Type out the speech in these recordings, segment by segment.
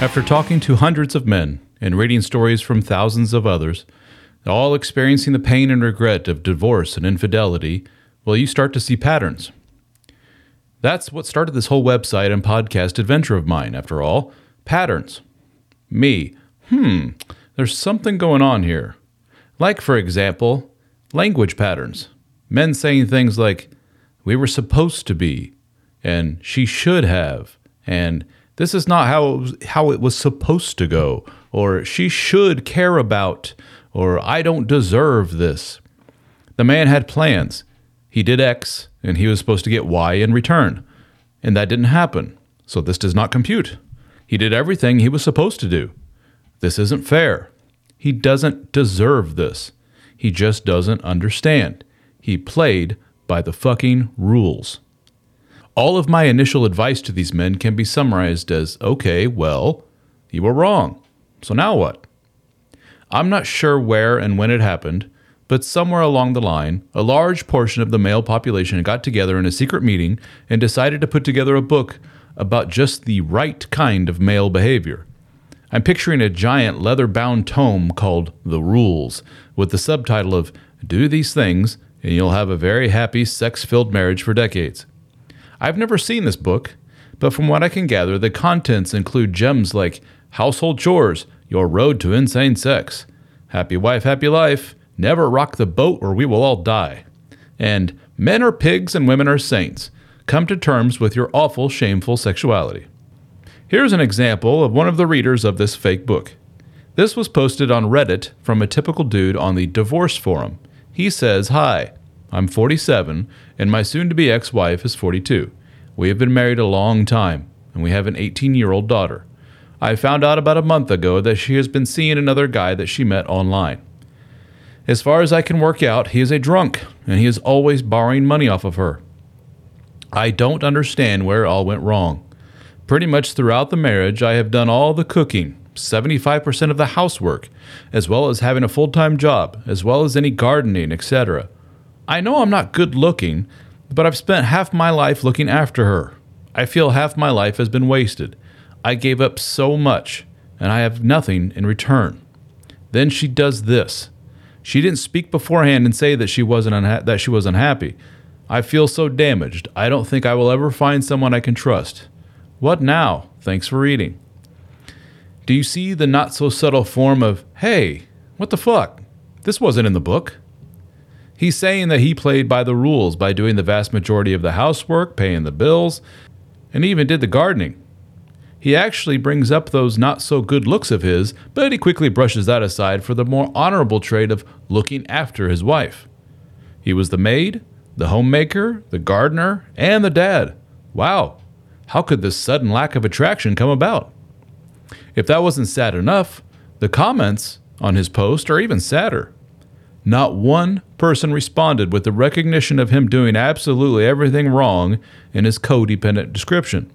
After talking to hundreds of men and reading stories from thousands of others, all experiencing the pain and regret of divorce and infidelity, well, you start to see patterns. That's what started this whole website and podcast adventure of mine, after all. Patterns. Me. There's something going on here. Like, for example, language patterns. Men saying things like, we were supposed to be, and she should have, and this is not how it was supposed to go, or she should care about, or I don't deserve this. The man had plans. He did X, and he was supposed to get Y in return, and that didn't happen, so this does not compute. He did everything he was supposed to do. This isn't fair. He doesn't deserve this. He just doesn't understand. He played by the fucking rules. All of my initial advice to these men can be summarized as, okay, well, you were wrong. So now what? I'm not sure where and when it happened, but somewhere along the line, a large portion of the male population got together in a secret meeting and decided to put together a book about just the right kind of male behavior. I'm picturing a giant leather-bound tome called The Rules, with the subtitle of, Do These Things and You'll Have a Very Happy Sex-Filled Marriage for Decades. I've never seen this book, but from what I can gather, the contents include gems like Household Chores, Your Road to Insane Sex, Happy Wife, Happy Life, Never Rock the Boat or We Will All Die, and Men Are Pigs and Women Are Saints, Come to Terms with Your Awful, Shameful Sexuality. Here's an example of one of the readers of this fake book. This was posted on Reddit from a typical dude on the divorce forum. He says, Hi. I'm 47, and my soon-to-be ex-wife is 42. We have been married a long time, and we have an 18-year-old daughter. I found out about a month ago that she has been seeing another guy that she met online. As far as I can work out, he is a drunk, and he is always borrowing money off of her. I don't understand where it all went wrong. Pretty much throughout the marriage, I have done all the cooking, 75% of the housework, as well as having a full-time job, as well as any gardening, etc. I know I'm not good looking, but I've spent half my life looking after her. I feel half my life has been wasted. I gave up so much, and I have nothing in return. Then she does this. She didn't speak beforehand and say that she was unhappy. I feel so damaged. I don't think I will ever find someone I can trust. What now? Thanks for reading. Do you see the not-so-subtle form of, hey, what the fuck? This wasn't in the book. He's saying that he played by the rules by doing the vast majority of the housework, paying the bills, and even did the gardening. He actually brings up those not-so-good looks of his, but he quickly brushes that aside for the more honorable trait of looking after his wife. He was the maid, the homemaker, the gardener, and the dad. Wow, how could this sudden lack of attraction come about? If that wasn't sad enough, the comments on his post are even sadder. Not one person responded with the recognition of him doing absolutely everything wrong in his codependent description.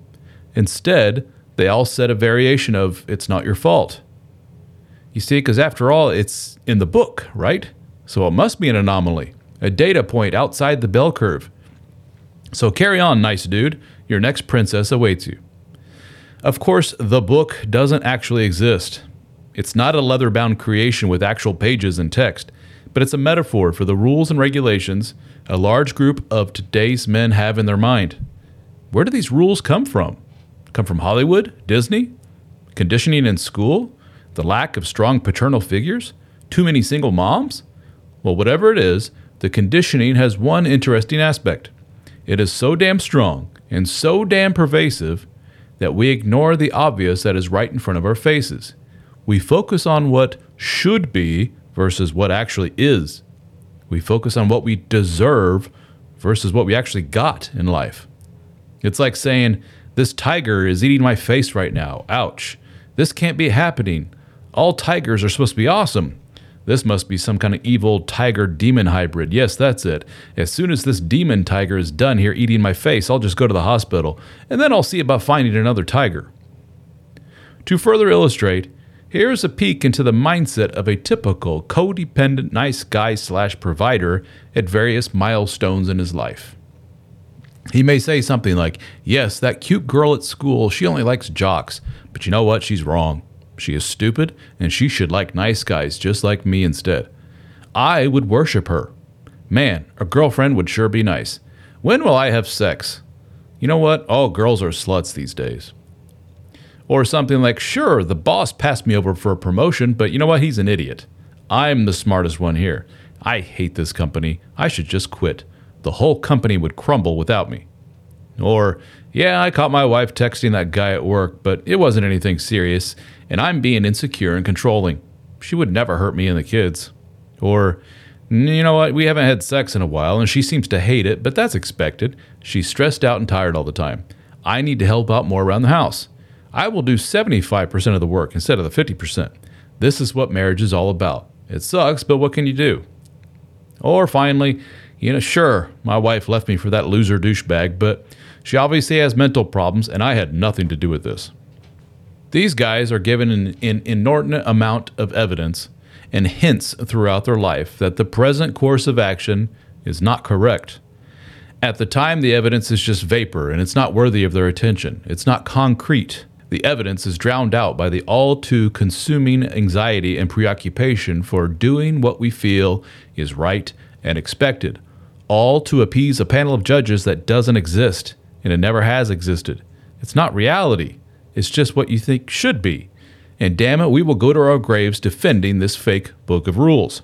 Instead, they all said a variation of, it's not your fault. You see, because after all, it's in the book, right? So it must be an anomaly, a data point outside the bell curve. So carry on, nice dude. Your next princess awaits you. Of course, the book doesn't actually exist. It's not a leather-bound creation with actual pages and text, but it's a metaphor for the rules and regulations a large group of today's men have in their mind. Where do these rules come from? Come from Hollywood? Disney? Conditioning in school? The lack of strong paternal figures? Too many single moms? Well, whatever it is, the conditioning has one interesting aspect. It is so damn strong and so damn pervasive that we ignore the obvious that is right in front of our faces. We focus on what should be versus what actually is. We focus on what we deserve versus what we actually got in life. It's like saying, this tiger is eating my face right now. Ouch. This can't be happening. All tigers are supposed to be awesome. This must be some kind of evil tiger-demon hybrid. Yes, that's it. As soon as this demon tiger is done here eating my face, I'll just go to the hospital, and then I'll see about finding another tiger. To further illustrate, here's a peek into the mindset of a typical codependent nice guy / provider at various milestones in his life. He may say something like, yes, that cute girl at school, she only likes jocks, but you know what? She's wrong. She is stupid, and she should like nice guys just like me instead. I would worship her. Man, a girlfriend would sure be nice. When will I have sex? You know what? All girls are sluts these days. Or something like, sure, the boss passed me over for a promotion, but you know what? He's an idiot. I'm the smartest one here. I hate this company. I should just quit. The whole company would crumble without me. Or, yeah, I caught my wife texting that guy at work, but it wasn't anything serious, and I'm being insecure and controlling. She would never hurt me and the kids. Or, you know what, we haven't had sex in a while, and she seems to hate it, but that's expected. She's stressed out and tired all the time. I need to help out more around the house. I will do 75% of the work instead of the 50%. This is what marriage is all about. It sucks, but what can you do? Or finally, you know, sure, my wife left me for that loser douchebag, but she obviously has mental problems, and I had nothing to do with this. These guys are given an inordinate amount of evidence and hints throughout their life that the present course of action is not correct. At the time, the evidence is just vapor, and it's not worthy of their attention. It's not concrete. The evidence is drowned out by the all-too-consuming anxiety and preoccupation for doing what we feel is right and expected, all to appease a panel of judges that doesn't exist, and it never has existed. It's not reality. It's just what you think should be. And damn it, we will go to our graves defending this fake book of rules.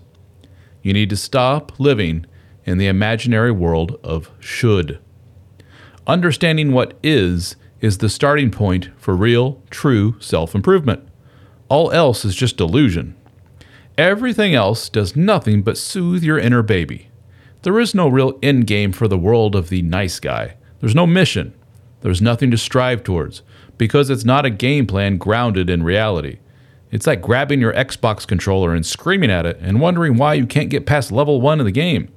You need to stop living in the imaginary world of should. Understanding what is the starting point for real, true self-improvement. All else is just delusion. Everything else does nothing but soothe your inner baby. There is no real end game for the world of the nice guy. There's no mission. There's nothing to strive towards because it's not a game plan grounded in reality. It's like grabbing your Xbox controller and screaming at it and wondering why you can't get past level 1 of the game.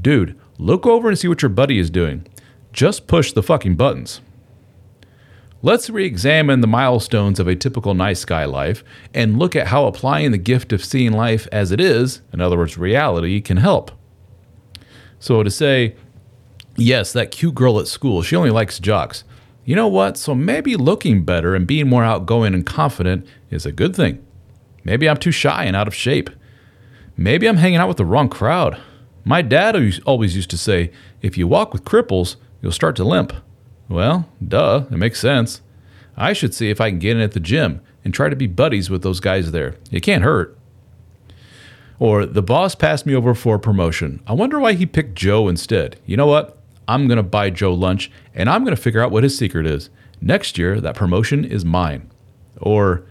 Dude, look over and see what your buddy is doing. Just push the fucking buttons. Let's re-examine the milestones of a typical nice guy life and look at how applying the gift of seeing life as it is, in other words, reality, can help. So to say, yes, that cute girl at school, she only likes jocks. You know what? So maybe looking better and being more outgoing and confident is a good thing. Maybe I'm too shy and out of shape. Maybe I'm hanging out with the wrong crowd. My dad always used to say, if you walk with cripples, you'll start to limp. Well, duh, it makes sense. I should see if I can get in at the gym and try to be buddies with those guys there. It can't hurt. Or the boss passed me over for a promotion. I wonder why he picked Joe instead. You know what? I'm going to buy Joe lunch, and I'm going to figure out what his secret is. Next year, that promotion is mine. Or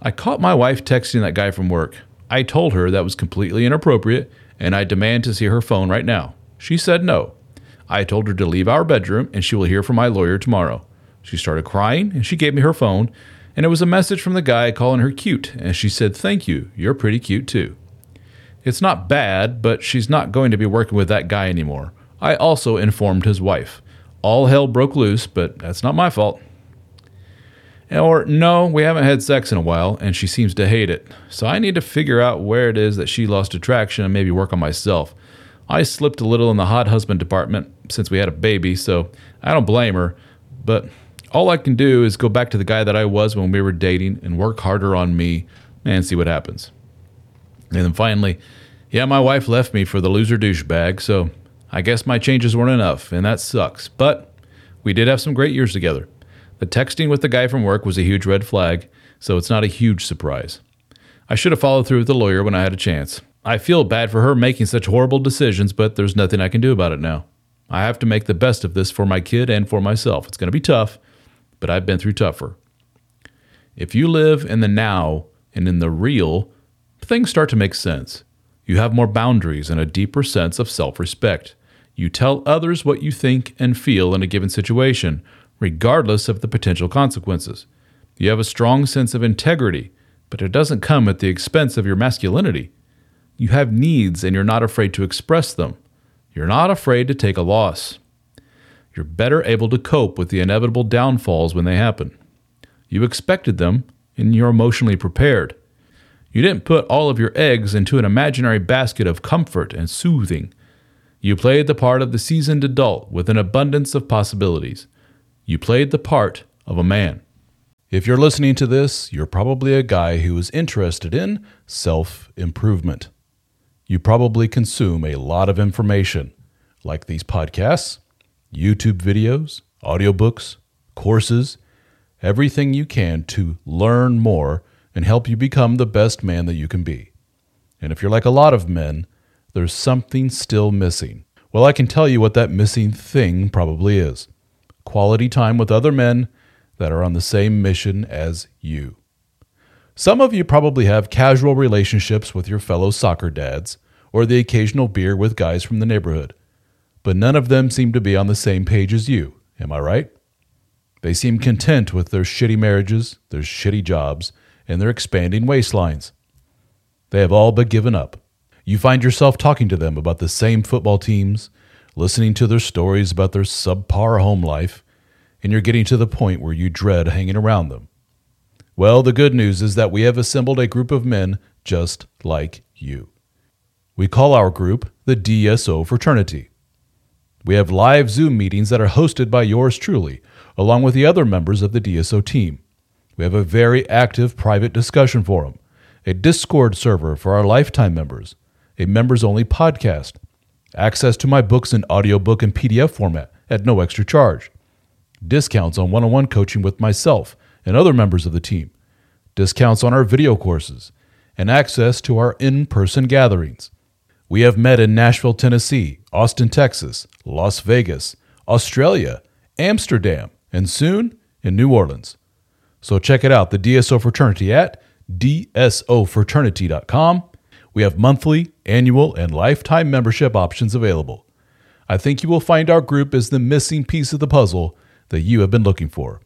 I caught my wife texting that guy from work. I told her that was completely inappropriate, and I demand to see her phone right now. She said no. I told her to leave our bedroom, and she will hear from my lawyer tomorrow. She started crying, and she gave me her phone, and it was a message from the guy calling her cute, and she said, thank you. You're pretty cute, too. It's not bad, but she's not going to be working with that guy anymore. I also informed his wife. All hell broke loose, but that's not my fault. Or, no, we haven't had sex in a while, and she seems to hate it. So I need to figure out where it is that she lost attraction and maybe work on myself. I slipped a little in the hot husband department since we had a baby, so I don't blame her. But all I can do is go back to the guy that I was when we were dating and work harder on me and see what happens. And then finally, yeah, my wife left me for the loser douchebag, so I guess my changes weren't enough, and that sucks. But we did have some great years together. The texting with the guy from work was a huge red flag, so it's not a huge surprise. I should have followed through with the lawyer when I had a chance. I feel bad for her making such horrible decisions, but there's nothing I can do about it now. I have to make the best of this for my kid and for myself. It's going to be tough, but I've been through tougher. If you live in the now and in the real, things start to make sense. You have more boundaries and a deeper sense of self-respect. You tell others what you think and feel in a given situation, regardless of the potential consequences. You have a strong sense of integrity, but it doesn't come at the expense of your masculinity. You have needs and you're not afraid to express them. You're not afraid to take a loss. You're better able to cope with the inevitable downfalls when they happen. You expected them and you're emotionally prepared. You didn't put all of your eggs into an imaginary basket of comfort and soothing. You played the part of the seasoned adult with an abundance of possibilities. You played the part of a man. If you're listening to this, you're probably a guy who is interested in self-improvement. You probably consume a lot of information, like these podcasts, YouTube videos, audiobooks, courses, everything you can to learn more and help you become the best man that you can be. And if you're like a lot of men, there's something still missing. Well, I can tell you what that missing thing probably is. Quality time with other men that are on the same mission as you. Some of you probably have casual relationships with your fellow soccer dads or the occasional beer with guys from the neighborhood, but none of them seem to be on the same page as you. Am I right? They seem content with their shitty marriages, their shitty jobs, and their expanding waistlines. They have all but given up. You find yourself talking to them about the same football teams, listening to their stories about their subpar home life, and you're getting to the point where you dread hanging around them. Well, the good news is that we have assembled a group of men just like you. We call our group the DSO Fraternity. We have live Zoom meetings that are hosted by yours truly, along with the other members of the DSO team. We have a very active private discussion forum, a Discord server for our lifetime members, a members-only podcast, access to my books in audiobook and PDF format at no extra charge, discounts on one-on-one coaching with myself and other members of the team, discounts on our video courses, and access to our in-person gatherings. We have met in Nashville, Tennessee, Austin, Texas, Las Vegas, Australia, Amsterdam, and soon in New Orleans. So check it out, the DSO Fraternity at dsofraternity.com. We have monthly, annual, and lifetime membership options available. I think you will find our group is the missing piece of the puzzle that you have been looking for.